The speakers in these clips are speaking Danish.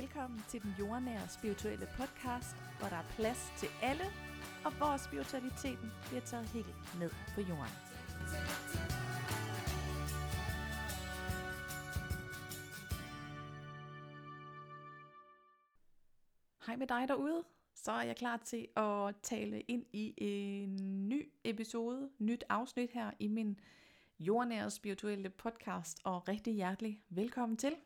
velkommen til den jordnære spirituelle podcast, hvor der er plads til alle, og hvor spiritualiteten bliver taget helt ned på jorden. Hej med dig derude, så er jeg klar til at tale ind i en ny episode, nyt afsnit her i min jordnære spirituelle podcast, og rigtig hjertelig velkommen til.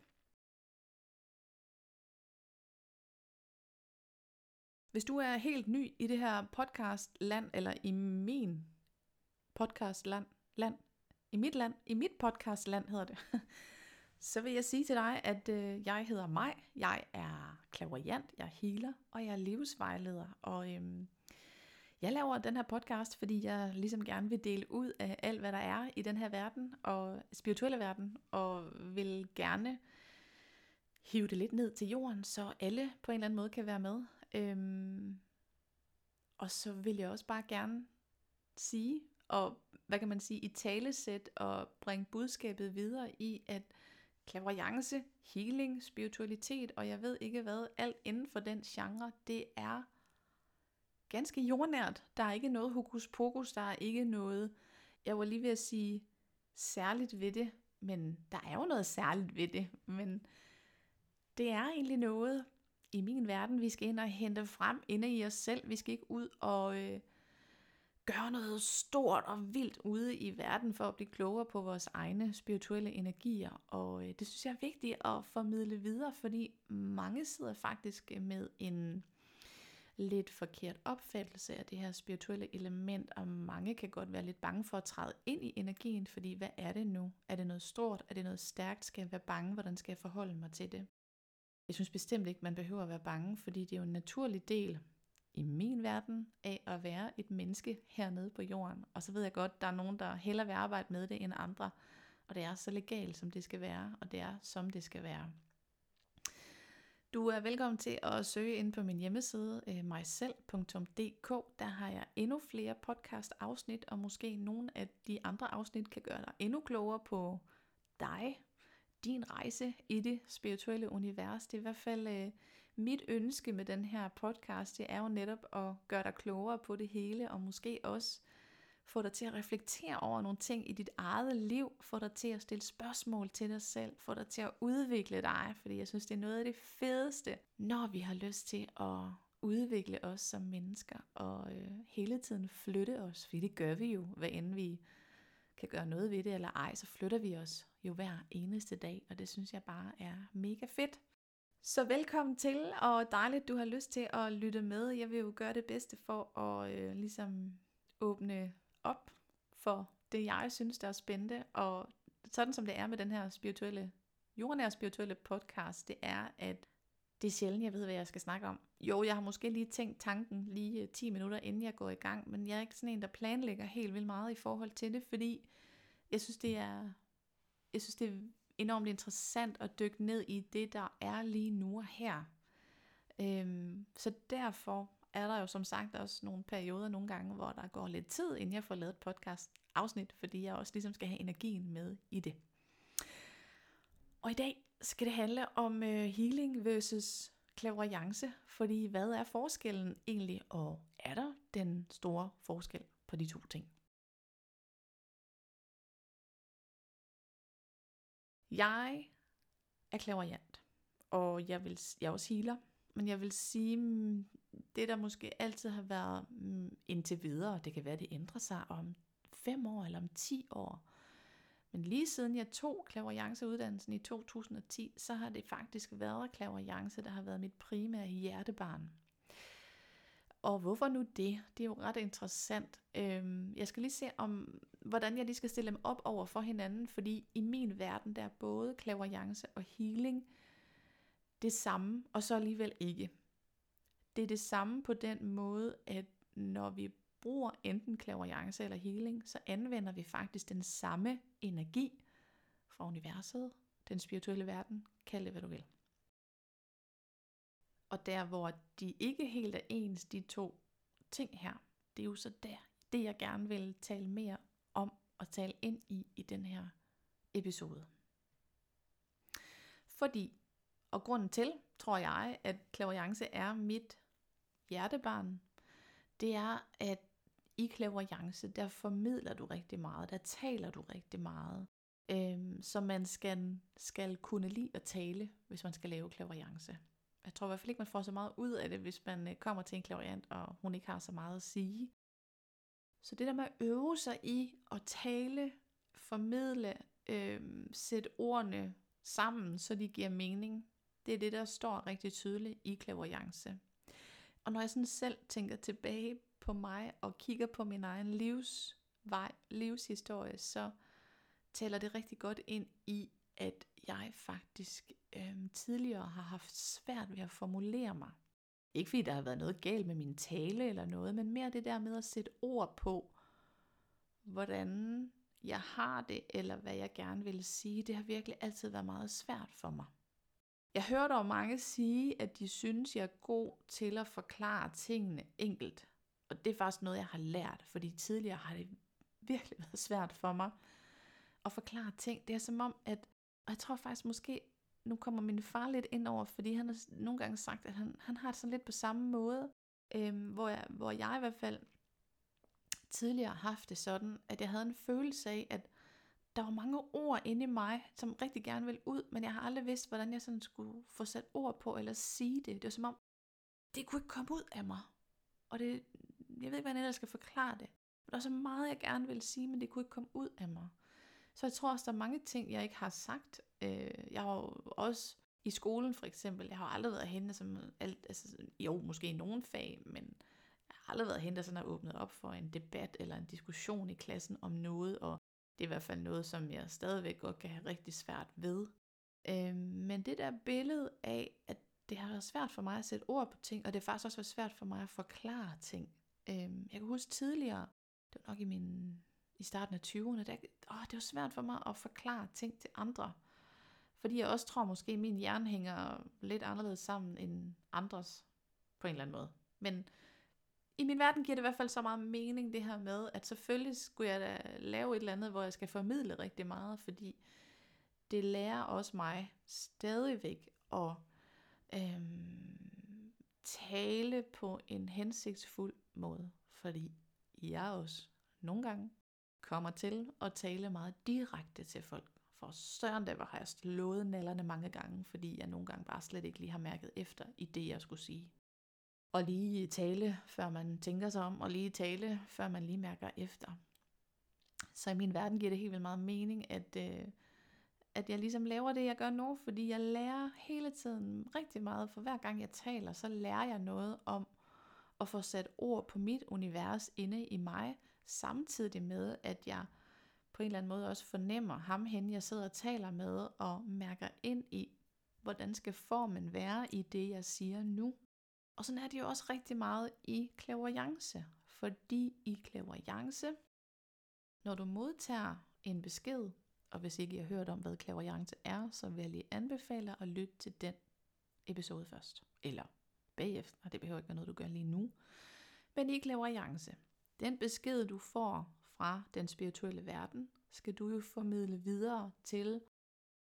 Hvis du er helt ny i det her podcastland, eller i min podcastland, i mit podcastland hedder det, så vil jeg sige til dig, at jeg hedder Maj, jeg er clairvoyant, jeg er healer, og jeg er livsvejleder, og jeg laver den her podcast, fordi jeg ligesom gerne vil dele ud af alt, hvad der er i den her verden, og spirituelle verden, og vil gerne hive det lidt ned til jorden, så alle på en eller anden måde kan være med. Og så vil jeg også bare gerne sige, og hvad kan man sige, i talesæt og bringe budskabet videre i, at clairvoyance, healing, spiritualitet, og jeg ved ikke hvad, alt inden for den genre, det er ganske jordnært. Der er ikke noget hokus pokus, der er ikke noget, jeg var lige ved at sige, særligt ved det, men der er jo noget særligt ved det, men det er egentlig noget, i min verden, vi skal ind og hente frem inde i os selv. Vi skal ikke ud og gøre noget stort og vildt ude i verden for at blive klogere på vores egne spirituelle energier. Og det synes jeg er vigtigt at formidle videre, fordi mange sidder faktisk med en lidt forkert opfattelse af det her spirituelle element, og mange kan godt være lidt bange for at træde ind i energien, fordi hvad er det nu? Er det noget stort? Er det noget stærkt? Skal jeg være bange? Hvordan skal jeg forholde mig til det? Jeg synes bestemt ikke, man behøver at være bange, fordi det er jo en naturlig del i min verden af at være et menneske hernede på jorden. Og så ved jeg godt, der er nogen, der hellere vil arbejde med det end andre. Og det er så legalt, som det skal være, og det er, som det skal være. Du er velkommen til at søge ind på min hjemmeside, migsel.dk. Der har jeg endnu flere podcast-afsnit, og måske nogle af de andre afsnit kan gøre dig endnu klogere på dig, din rejse i det spirituelle univers. Det er i hvert fald mit ønske med den her podcast, det er jo netop at gøre dig klogere på det hele, og måske også få dig til at reflektere over nogle ting i dit eget liv, få dig til at stille spørgsmål til dig selv, få dig til at udvikle dig, fordi jeg synes, det er noget af det fedeste, når vi har lyst til at udvikle os som mennesker, og hele tiden flytte os, for det gør vi jo, hvad end vi kan gøre noget ved det eller ej, så flytter vi os jo hver eneste dag, og det synes jeg bare er mega fedt. Så velkommen til, og dejligt, du har lyst til at lytte med. Jeg vil jo gøre det bedste for at ligesom åbne op for det, jeg synes, der er spændende, og sådan som det er med den her spirituelle, jordnære spirituelle podcast, det er, at det er sjældent, jeg ved, hvad jeg skal snakke om. Jo, jeg har måske lige tænkt tanken lige 10 minutter, inden jeg går i gang, men jeg er ikke sådan en, der planlægger helt vildt meget i forhold til det, fordi jeg synes, det er enormt interessant at dykke ned i det, der er lige nu og her. Så derfor er der jo som sagt også nogle perioder nogle gange, hvor der går lidt tid, inden jeg får lavet et podcast-afsnit, fordi jeg også ligesom skal have energien med i det. Og i dag skal det handle om healing versus clairvoyance, fordi hvad er forskellen egentlig, og er der den store forskel på de to ting? Jeg er clairvoyant, og jeg er også healer, men jeg vil sige, det der måske altid har været indtil videre, det kan være, det ændrer sig om 5 år eller om 10 år, men lige siden jeg tog clairvoyance-uddannelsen i 2010, så har det faktisk været clairvoyance, der har været mit primære hjertebarn. Og hvorfor nu det? Det er jo ret interessant. Jeg skal lige se, hvordan jeg lige skal stille dem op over for hinanden, fordi i min verden, der er både clairvoyance og healing det samme, og så alligevel ikke. Det er det samme på den måde, at når vi bruger enten clairvoyance eller healing, så anvender vi faktisk den samme energi fra universet, den spirituelle verden, kald det hvad du vil. Og der hvor de ikke helt er ens, de to ting her, det er jo så det jeg gerne vil tale mere om og tale ind i den her episode. Fordi Og grunden til, tror jeg, at clairvoyance er mit hjertebarn, det er, at i clairvoyance, der formidler du rigtig meget, der taler du rigtig meget. Så man skal kunne lide at tale, hvis man skal lave clairvoyance. Jeg tror i hvert fald ikke, man får så meget ud af det, hvis man kommer til en clairvoyant, og hun ikke har så meget at sige. Så det der med at øve sig i at tale, formidle, sætte ordene sammen, så de giver mening, det er det, der står rigtig tydeligt i clairvoyance. Og når jeg sådan selv tænker tilbage på mig og kigger på min egen livsvej, livshistorie, så taler det rigtig godt ind i, at jeg faktisk tidligere har haft svært ved at formulere mig. Ikke fordi der har været noget galt med min tale eller noget, men mere det der med at sætte ord på, hvordan jeg har det, eller hvad jeg gerne vil sige. Det har virkelig altid været meget svært for mig. Jeg hører dog mange sige, at de synes, jeg er god til at forklare tingene enkelt. Og det er faktisk noget, jeg har lært, fordi tidligere har det virkelig været svært for mig at forklare ting. Det er som om, at og jeg tror faktisk måske, nu kommer min far lidt ind over, fordi han har nogle gange sagt, at han har det sådan lidt på samme måde, hvor jeg i hvert fald tidligere har haft det sådan, at jeg havde en følelse af, at der var mange ord inde i mig, som rigtig gerne ville ud, men jeg har aldrig vidst, hvordan jeg sådan skulle få sat ord på, eller sige det. Det var som om, det kunne ikke komme ud af mig. Og det, jeg ved ikke, hvordan jeg ellers skal forklare det. Der var så meget, jeg gerne ville sige, men det kunne ikke komme ud af mig. Så jeg tror også, der er mange ting, jeg ikke har sagt. Jeg har jo også i skolen for eksempel, jeg har aldrig været henne som alt, altså, jo, måske i nogen fag, men jeg har aldrig været henne, der sådan har åbnet op for en debat eller en diskussion i klassen om noget, og det er i hvert fald noget, som jeg stadigvæk godt kan have rigtig svært ved. Men det der billede af, at det har været svært for mig at sætte ord på ting, og det har faktisk også været svært for mig at forklare ting. Jeg kan huske tidligere, det var nok i starten af 20'erne, det var svært for mig at forklare ting til andre. Fordi jeg også tror måske, at min hjerne hænger lidt anderledes sammen end andres, på en eller anden måde. Men i min verden giver det i hvert fald så meget mening, det her med, at selvfølgelig skulle jeg da lave et eller andet, hvor jeg skal formidle rigtig meget, fordi det lærer også mig stadigvæk at tale på en hensigtsfuld måde. Fordi jeg også nogle gange kommer til at tale meget direkte til folk. For søren da har jeg slået nallerne mange gange, fordi jeg nogle gange bare slet ikke lige har mærket efter i det, jeg skulle sige. Og lige tale, før man tænker sig om, og lige tale, før man lige mærker efter. Så i min verden giver det helt vildt meget mening, at jeg ligesom laver det, jeg gør nu, fordi jeg lærer hele tiden rigtig meget, for hver gang jeg taler, så lærer jeg noget om at få sat ord på mit univers inde i mig, samtidig med, at jeg på en eller anden måde også fornemmer ham hen, jeg sidder og taler med, og mærker ind i, hvordan skal formen være i det, jeg siger nu. Og sådan er det jo også rigtig meget i clairvoyance, fordi i clairvoyance, når du modtager en besked, og hvis ikke I har hørt om, hvad clairvoyance er, så vil jeg lige anbefale at lytte til den episode først, eller bagefter, og det behøver ikke være noget, du gør lige nu. Men i clairvoyance, den besked, du får fra den spirituelle verden, skal du jo formidle videre til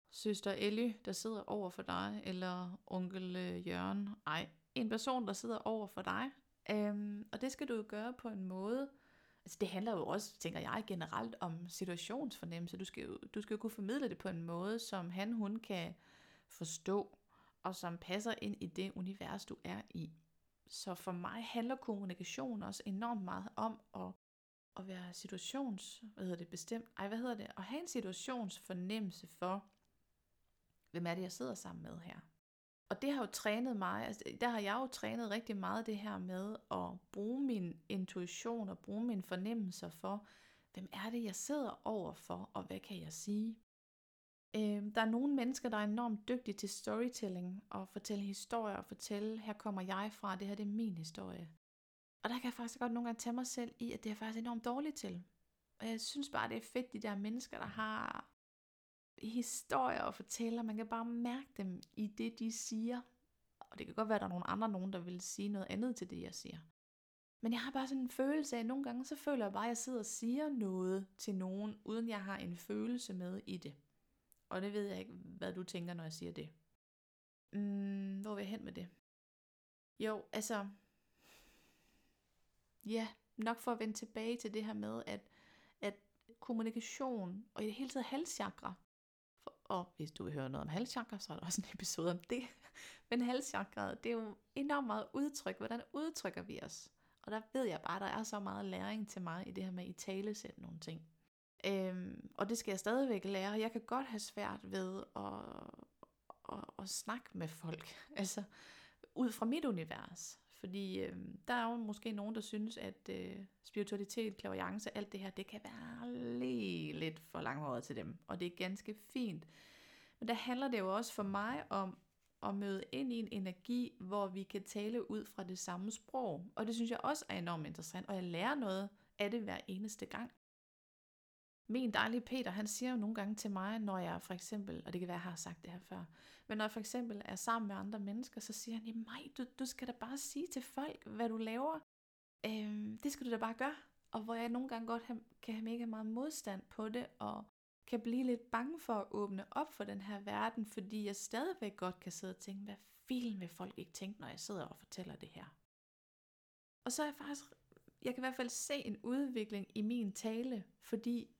søster Elly, der sidder over for dig, eller onkel Jørgen, en person, der sidder over for dig. Og det skal du jo gøre på en måde. Altså det handler jo også, tænker jeg, generelt om situationsfornemmelse. Du skal jo kunne formidle det på en måde, som han, hun kan forstå, og som passer ind i det univers, du er i. Så for mig handler kommunikation også enormt meget om at være at have en situationsfornemmelse for, hvem er det, jeg sidder sammen med her. Og det har jo trænet mig, altså der har jeg jo trænet rigtig meget det her med at bruge min intuition og bruge mine fornemmelser for, hvem er det, jeg sidder overfor, og hvad kan jeg sige? Der er nogle mennesker, der er enormt dygtige til storytelling og fortælle historier og fortælle, her kommer jeg fra, det her det er min historie. Og der kan jeg faktisk godt nogle gange tage mig selv i, at det er jeg faktisk enormt dårligt til. Og jeg synes bare, det er fedt, de der mennesker, der har historier og fortæller, man kan bare mærke dem i det, de siger. Og det kan godt være, at der er nogen, der vil sige noget andet til det, jeg siger. Men jeg har bare sådan en følelse af, at nogle gange så føler jeg bare, at jeg sidder og siger noget til nogen, uden jeg har en følelse med i det. Og det ved jeg ikke, hvad du tænker, når jeg siger det. Hvor vil jeg hen med det? Jo, altså... Ja, nok for at vende tilbage til det her med, at kommunikation og i det hele taget halschakra. Og hvis du vil høre noget om halschakra, så er der også en episode om det. Men halschakra, det er jo enormt meget udtryk. Hvordan udtrykker vi os? Og der ved jeg bare, der er så meget læring til mig i det her med at italesætte nogle ting. Og det skal jeg stadigvæk lære. Jeg kan godt have svært ved at snakke med folk. Altså ud fra mit univers. Fordi der er jo måske nogen, der synes, at spiritualitet, clairvoyance, alt det her, det kan være lidt for langhåret til dem. Og det er ganske fint. Men der handler det jo også for mig om at møde ind i en energi, hvor vi kan tale ud fra det samme sprog. Og det synes jeg også er enormt interessant, og jeg lærer noget af det hver eneste gang. Min dejlige Peter, han siger jo nogle gange til mig, når jeg for eksempel, og det kan være, jeg har sagt det her før, men når jeg for eksempel er sammen med andre mennesker, så siger han, jamen Maj, du skal da bare sige til folk, hvad du laver. Det skal du da bare gøre. Og hvor jeg nogle gange godt kan have mega meget modstand på det, og kan blive lidt bange for at åbne op for den her verden, fordi jeg stadigvæk godt kan sidde og tænke, hvad filen vil folk ikke tænke, når jeg sidder og fortæller det her. Og så er jeg faktisk, jeg kan i hvert fald se en udvikling i min tale, fordi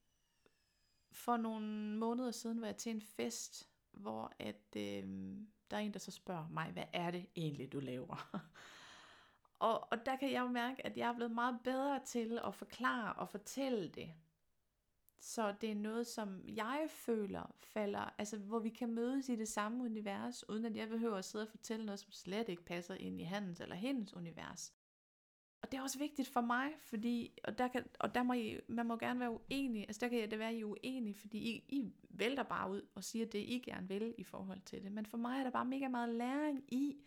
for nogle måneder siden var jeg til en fest, hvor at, der er en, der så spørger mig, hvad er det egentlig, du laver? og der kan jeg jo mærke, at jeg er blevet meget bedre til at forklare og fortælle det. Så det er noget, som jeg føler falder, altså hvor vi kan mødes i det samme univers, uden at jeg behøver at sidde og fortælle noget, som slet ikke passer ind i hans eller hendes univers. Og det er også vigtigt for mig, fordi, man må gerne være uenig, altså der kan det være, at I er uenige, fordi I vælter bare ud og siger det, I gerne vil i forhold til det. Men for mig er der bare mega meget læring i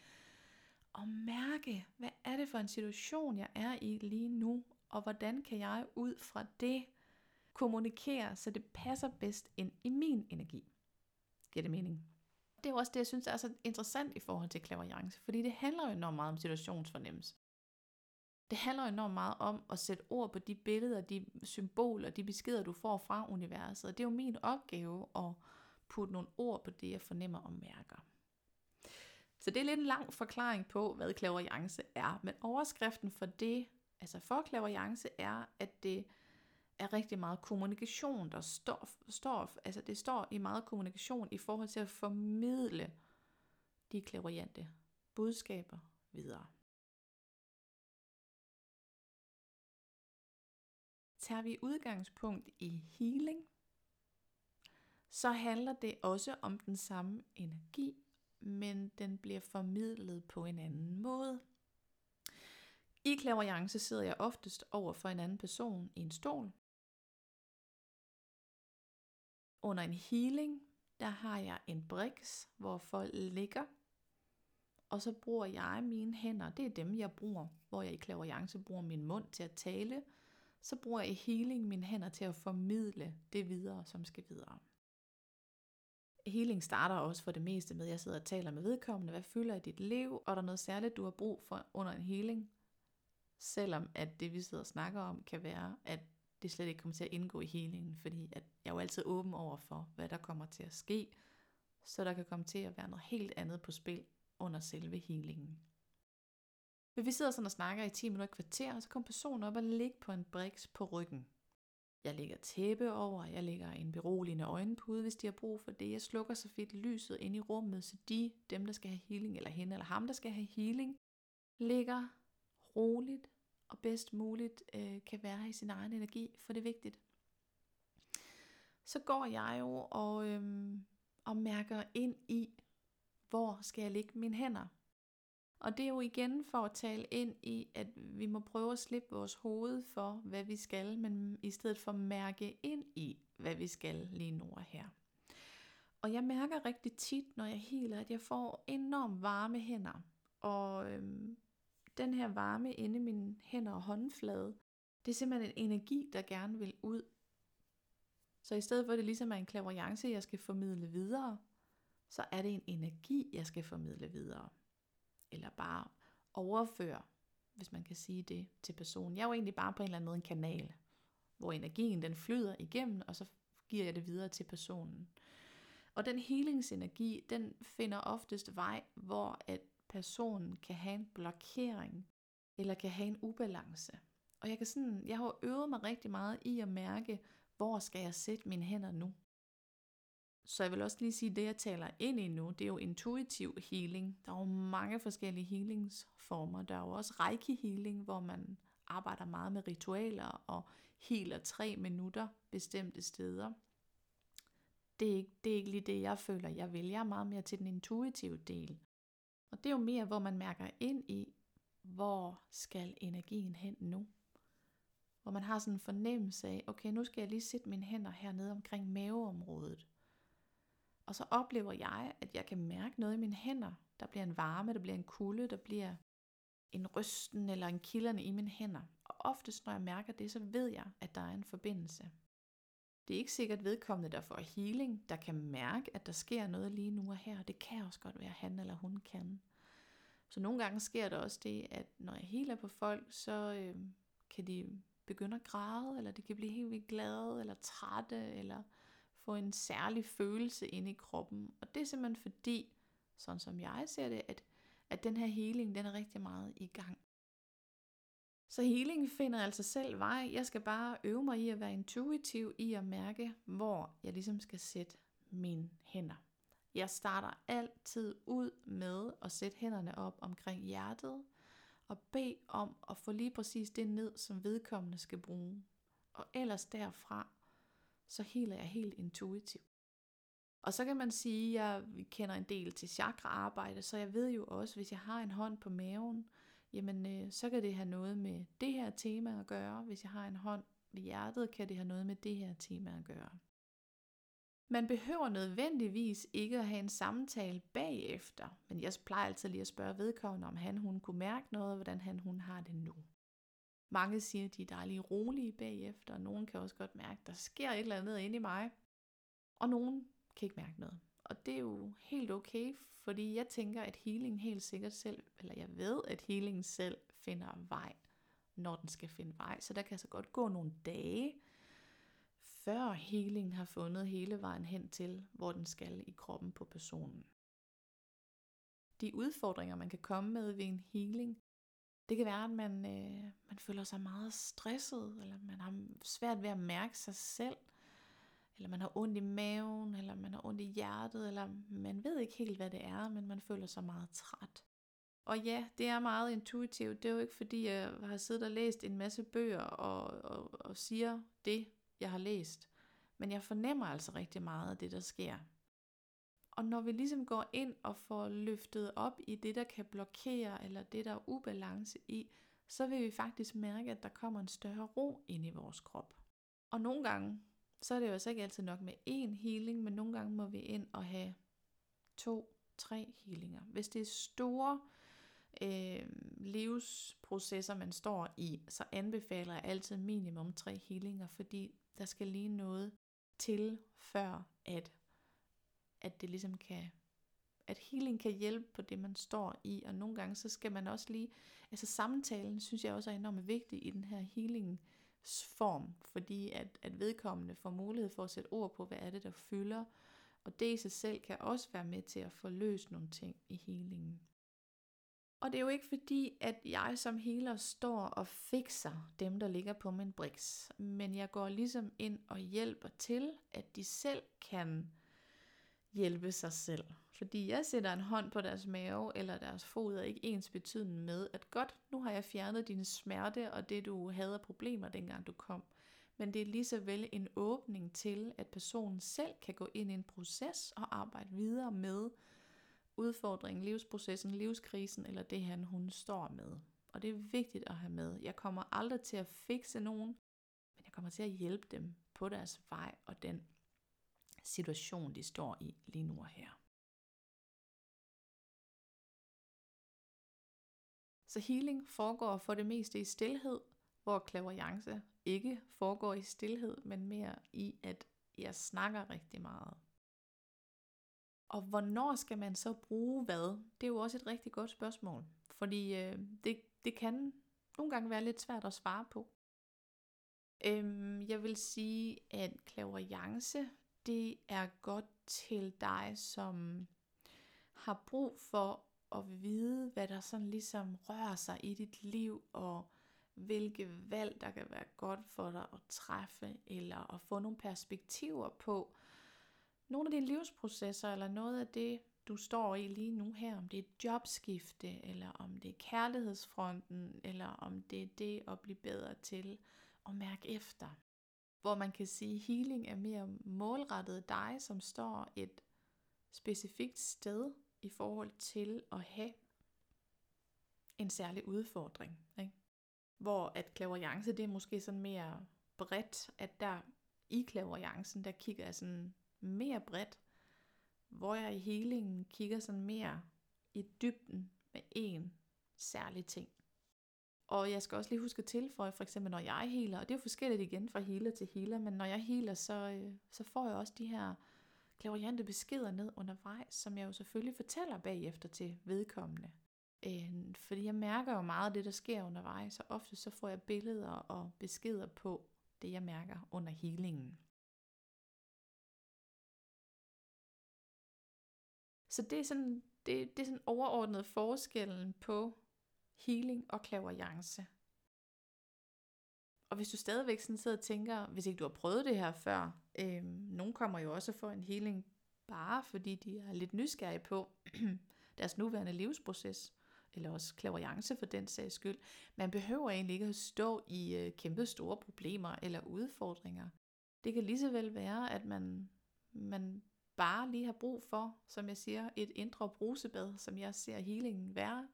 at mærke, hvad er det for en situation, jeg er i lige nu, og hvordan kan jeg ud fra det kommunikere, så det passer bedst ind i min energi. Giver det mening? Det er jo også det, jeg synes er så interessant i forhold til clairvoyance, fordi det handler jo enormt meget om situationsfornemmelse. Det handler enormt meget om at sætte ord på de billeder, de symboler, de beskeder, du får fra universet. Det er jo min opgave at putte nogle ord på det, jeg fornemmer og mærker. Så det er lidt en lang forklaring på, hvad clairvoyance er. Men overskriften for det, altså for clairvoyance, er, at det er rigtig meget kommunikation, der står i meget kommunikation i forhold til at formidle de clairvoyante budskaber videre. Tager vi udgangspunkt i healing, så handler det også om den samme energi, men den bliver formidlet på en anden måde. I clairvoyance sidder jeg oftest over for en anden person i en stol. Under en healing, der har jeg en briks, hvor folk ligger, og så bruger jeg mine hænder. Det er dem, jeg bruger, hvor jeg i clairvoyance bruger min mund til at tale. Så bruger jeg i healing mine hænder til at formidle det videre, som skal videre. Healing starter også for det meste med, at jeg sidder og taler med vedkommende, hvad fylder i dit liv, og der er noget særligt, du har brug for under en healing, selvom at det, vi sidder og snakker om, kan være, at det slet ikke kommer til at indgå i healingen, fordi at jeg er jo altid åben over for, hvad der kommer til at ske, så der kan komme til at være noget helt andet på spil under selve healingen. Men vi sidder sådan og snakker i 10 minutter i kvarter, og så kommer personen op og ligger på en briks på ryggen. Jeg lægger tæppe over, jeg lægger en beroligende øjenpude, hvis de har brug for det. Jeg slukker så fedt lyset ind i rummet, så dem der skal have healing, eller hende eller ham, der skal have healing, ligger roligt og bedst muligt kan være i sin egen energi, for det er vigtigt. Så går jeg jo og mærker ind i, hvor skal jeg lægge mine hænder. Og det er jo igen for at tale ind i, at vi må prøve at slippe vores hoved for, hvad vi skal, men i stedet for mærke ind i, hvad vi skal lige nu og her. Og jeg mærker rigtig tit, når jeg healer, at jeg får enormt varme hænder. Og den her varme inde i mine hænder og håndflade, det er simpelthen en energi, der gerne vil ud. Så i stedet for, at det ligesom er en clairvoyance, jeg skal formidle videre, så er det en energi, jeg skal formidle videre. Eller bare overføre, hvis man kan sige det, til personen. Jeg er jo egentlig bare på en eller anden måde en kanal, hvor energien den flyder igennem, og så giver jeg det videre til personen. Og den healingsenergi, den finder oftest vej, hvor at personen kan have en blokering, eller kan have en ubalance. Og jeg har øvet mig rigtig meget i at mærke, hvor skal jeg sætte mine hænder nu? Så jeg vil også lige sige, at det jeg taler ind i nu, det er jo intuitiv healing. Der er jo mange forskellige healingsformer. Der er jo også reiki healing, hvor man arbejder meget med ritualer og healer 3 minutter bestemte steder. Det er ikke lige det, jeg føler, jeg vil. Jeg er meget mere til den intuitive del. Og det er jo mere, hvor man mærker ind i, hvor skal energien hen nu? Hvor man har sådan en fornemmelse af, okay, nu skal jeg lige sætte mine hænder hernede omkring maveområdet. Og så oplever jeg, at jeg kan mærke noget i mine hænder. Der bliver en varme, der bliver en kulde, der bliver en rysten eller en kilderne i mine hænder. Og oftest, når jeg mærker det, så ved jeg, at der er en forbindelse. Det er ikke sikkert vedkommende, der får healing, der kan mærke, at der sker noget lige nu og her. Det kan også godt være, han eller hun kan. Så nogle gange sker der også det, at når jeg healer på folk, så kan de begynde at græde, eller de kan blive helt vildt glade, eller trætte, eller få en særlig følelse inde i kroppen. Og det er simpelthen fordi, sådan som jeg ser det, at den her healing, den er rigtig meget i gang. Så healing finder altså selv vej. Jeg skal bare øve mig i at være intuitiv, i at mærke, hvor jeg ligesom skal sætte mine hænder. Jeg starter altid ud med at sætte hænderne op omkring hjertet og bede om at få lige præcis det ned, som vedkommende skal bruge. Og ellers derfra, så healer jeg helt intuitivt. Og så kan man sige, at jeg kender en del til chakraarbejde, så jeg ved jo også, hvis jeg har en hånd på maven, jamen så kan det have noget med det her tema at gøre. Hvis jeg har en hånd ved hjertet, kan det have noget med det her tema at gøre. Man behøver nødvendigvis ikke at have en samtale bagefter, men jeg plejer altid lige at spørge vedkommende, om han/hun kunne mærke noget, hvordan han/hun har det nu. Mange siger, at de er dejligt rolige bagefter, og nogen kan også godt mærke, at der sker et eller andet inde i mig, og nogen kan ikke mærke noget. Og det er jo helt okay, fordi jeg tænker, at healing helt sikkert selv, eller jeg ved, at healingen selv finder vej, når den skal finde vej. Så der kan altså godt gå nogle dage, før healingen har fundet hele vejen hen til, hvor den skal i kroppen på personen. De udfordringer, man kan komme med ved en healing, det kan være, at man føler sig meget stresset, eller man har svært ved at mærke sig selv, eller man har ondt i maven, eller man har ondt i hjertet, eller man ved ikke helt, hvad det er, men man føler sig meget træt. Og ja, det er meget intuitivt. Det er jo ikke, fordi jeg har siddet og læst en masse bøger og siger det, jeg har læst. Men jeg fornemmer altså rigtig meget af det, der sker. Og når vi ligesom går ind og får løftet op i det, der kan blokere, eller det, der er ubalance i, så vil vi faktisk mærke, at der kommer en større ro ind i vores krop. Og nogle gange, så er det jo altså ikke altid nok med én healing, men nogle gange må vi ind og have 2-3 healinger. Hvis det er store livsprocesser, man står i, så anbefaler jeg altid minimum 3 healinger, fordi der skal lige noget til, før at det ligesom kan, at healing kan hjælpe på det, man står i. Og nogle gange, så skal man også lige, altså samtalen, synes jeg også er enormt vigtig i den her healingsform, fordi at vedkommende får mulighed for at sætte ord på, hvad er det, der fylder, og det i sig selv kan også være med til at få løst nogle ting i healingen. Og det er jo ikke fordi, at jeg som healer står og fikser dem, der ligger på min briks, men jeg går ligesom ind og hjælper til, at de selv kan hjælpe sig selv. Fordi jeg sætter en hånd på deres mave eller deres fod, er ikke ens betydende med, at godt, nu har jeg fjernet din smerte og det, du havde af problemer, dengang du kom. Men det er lige så vel en åbning til, at personen selv kan gå ind i en proces og arbejde videre med udfordringen, livsprocessen, livskrisen eller det, han/hun står med. Og det er vigtigt at have med. Jeg kommer aldrig til at fikse nogen, men jeg kommer til at hjælpe dem på deres vej og den situation, de står i lige nu og her. Så healing foregår for det meste i stilhed, hvor clairvoyance ikke foregår i stilhed, men mere i, at jeg snakker rigtig meget. Og hvornår skal man så bruge hvad? Det er jo også et rigtig godt spørgsmål, fordi det kan nogle gange være lidt svært at svare på. Jeg vil sige, at clairvoyance, det er godt til dig, som har brug for at vide, hvad der sådan ligesom rører sig i dit liv, og hvilke valg, der kan være godt for dig at træffe, eller at få nogle perspektiver på nogle af dine livsprocesser, eller noget af det, du står i lige nu her, om det er et jobskifte, eller om det er kærlighedsfronten, eller om det er det at blive bedre til at mærke efter. Hvor man kan sige, at healing er mere målrettet dig, som står et specifikt sted i forhold til at have en særlig udfordring, ikke? Hvor at clairvoyance, det er måske sådan mere bredt, at der i clairvoyancen, der kigger jeg sådan mere bredt, hvor jeg i healingen kigger sådan mere i dybden med en særlig ting. Og jeg skal også lige huske at tilføje, for eksempel når jeg healer, og det er jo forskelligt igen fra healer til healer, men når jeg healer, så får jeg også de her clairvoyante beskeder ned undervejs, som jeg jo selvfølgelig fortæller bagefter til vedkommende. Fordi jeg mærker jo meget af det, der sker undervejs, og ofte så får jeg billeder og beskeder på det, jeg mærker under healingen. Så det er sådan, det er sådan overordnet forskellen på healing og clairvoyance. Og hvis du stadigvæk sådan sidder og tænker, hvis ikke du har prøvet det her før, nogen kommer jo også for en healing, bare fordi de er lidt nysgerrige på deres nuværende livsproces, eller også clairvoyance for den sags skyld. Man behøver egentlig ikke at stå i kæmpe store problemer eller udfordringer. Det kan lige så vel være, at man bare lige har brug for, som jeg siger, et indre brusebad, som jeg ser healingen være.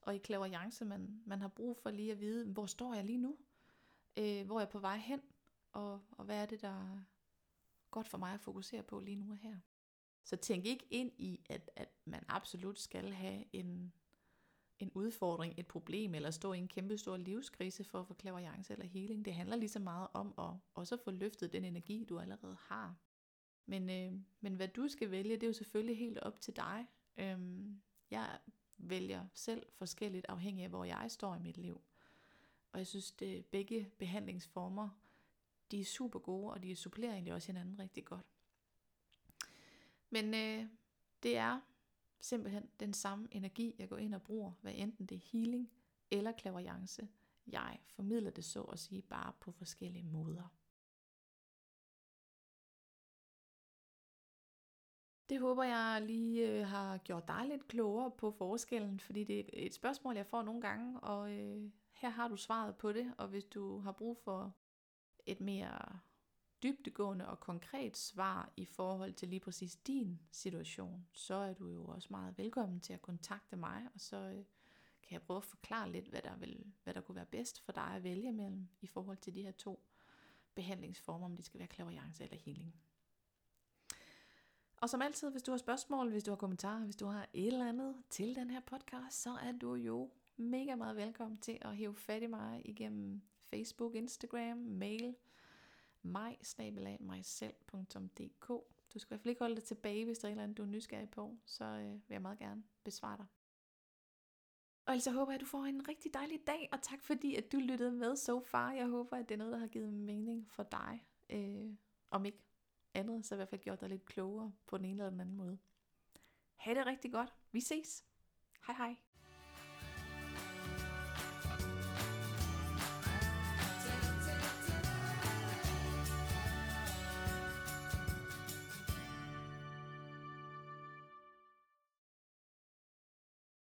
Og i clairvoyance, man har brug for lige at vide, hvor står jeg lige nu? Hvor er jeg på vej hen? Og hvad er det, der er godt for mig at fokusere på lige nu og her? Så tænk ikke ind i, at man absolut skal have en udfordring, et problem, eller stå i en kæmpe stor livskrise for at få clairvoyance eller healing. Det handler lige så meget om at også få løftet den energi, du allerede har. Men hvad du skal vælge, det er jo selvfølgelig helt op til dig. Jeg vælger selv forskelligt afhængig af, hvor jeg står i mit liv. Og jeg synes, at begge behandlingsformer, de er super gode, og de supplerer egentlig også hinanden rigtig godt. Men det er simpelthen den samme energi, jeg går ind og bruger, hvad enten det er healing eller clairvoyance. Jeg formidler det så at sige bare på forskellige måder. Det håber jeg lige har gjort dig lidt klogere på forskellen, fordi det er et spørgsmål, jeg får nogle gange, og her har du svaret på det. Og hvis du har brug for et mere dybdegående og konkret svar i forhold til lige præcis din situation, så er du jo også meget velkommen til at kontakte mig, og så kan jeg prøve at forklare lidt, hvad der kunne være bedst for dig at vælge mellem i forhold til de her to behandlingsformer, om det skal være clairvoyance eller healing. Og som altid, hvis du har spørgsmål, hvis du har kommentarer, hvis du har et eller andet til den her podcast, så er du jo mega meget velkommen til at hive fat i mig igennem Facebook, Instagram, mail, maj@migsel.dk. Du skal i hvert fald ikke holde dig tilbage, hvis der er et eller andet, du er nysgerrig på, så vil jeg meget gerne besvare dig. Og ellers håber jeg, at du får en rigtig dejlig dag, og tak fordi, at du lyttede med so far. Jeg håber, at det er noget, der har givet mening for dig, om ikke andet, så i hvert fald gjort dig lidt klogere på den ene eller den anden måde. Ha' det rigtig godt. Vi ses. Hej hej.